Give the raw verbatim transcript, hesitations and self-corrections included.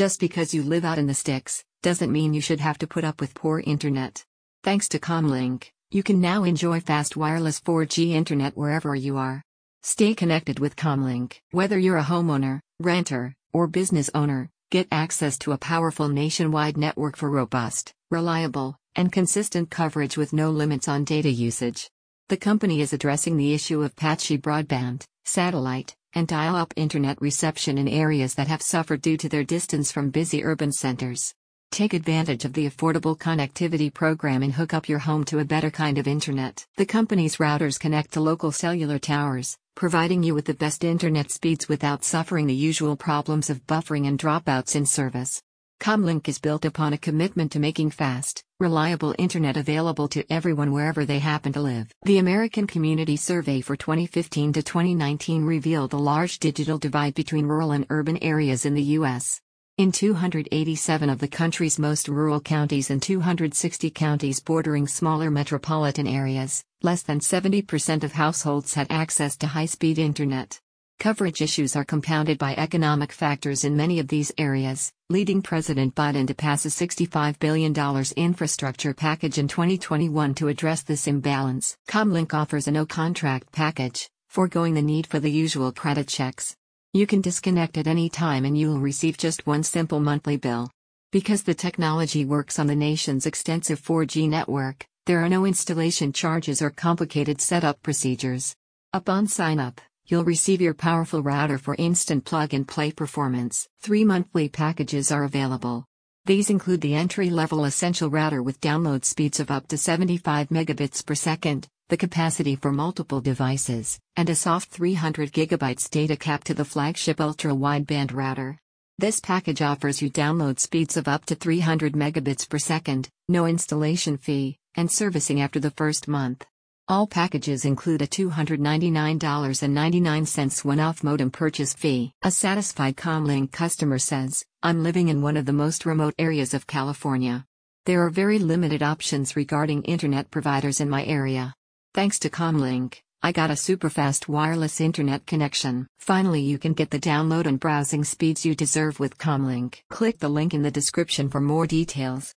Just because you live out in the sticks, doesn't mean you should have to put up with poor internet. Thanks to Comlink, you can now enjoy fast wireless four G internet wherever you are. Stay connected with Comlink. Whether you're a homeowner, renter, or business owner, get access to a powerful nationwide network for robust, reliable, and consistent coverage with no limits on data usage. The company is addressing the issue of patchy broadband, satellite, and dial-up internet reception in areas that have suffered due to their distance from busy urban centers. Take advantage of the affordable connectivity program and hook up your home to a better kind of internet. The company's routers connect to local cellular towers, providing you with the best internet speeds without suffering the usual problems of buffering and dropouts in service. Comlink is built upon a commitment to making fast, reliable internet available to everyone wherever they happen to live. The American Community Survey for twenty fifteen to twenty nineteen revealed a large digital divide between rural and urban areas in the U S In two hundred eighty-seven of the country's most rural counties and two hundred sixty counties bordering smaller metropolitan areas, less than seventy percent of households had access to high-speed internet. Coverage issues are compounded by economic factors in many of these areas, leading President Biden to pass a sixty-five billion dollars infrastructure package in twenty twenty-one to address this imbalance. Comlink offers a no-contract package, foregoing the need for the usual credit checks. You can disconnect at any time and you'll receive just one simple monthly bill. Because the technology works on the nation's extensive four G network, there are no installation charges or complicated setup procedures. Upon sign-up, you'll receive your powerful router for instant plug-and-play performance. Three monthly packages are available. These include the entry-level essential router with download speeds of up to seventy-five megabits per second, the capacity for multiple devices, and a soft three hundred gigabytes data cap to the flagship ultra-wideband router. This package offers you download speeds of up to three hundred megabits per second, no installation fee, and servicing after the first month. All packages include a two hundred ninety-nine dollars and ninety-nine cents one-off modem purchase fee. A satisfied Comlink customer says, "I'm living in one of the most remote areas of California. There are very limited options regarding internet providers in my area. Thanks to Comlink, I got a super-fast wireless internet connection." Finally, you can get the download and browsing speeds you deserve with Comlink. Click the link in the description for more details.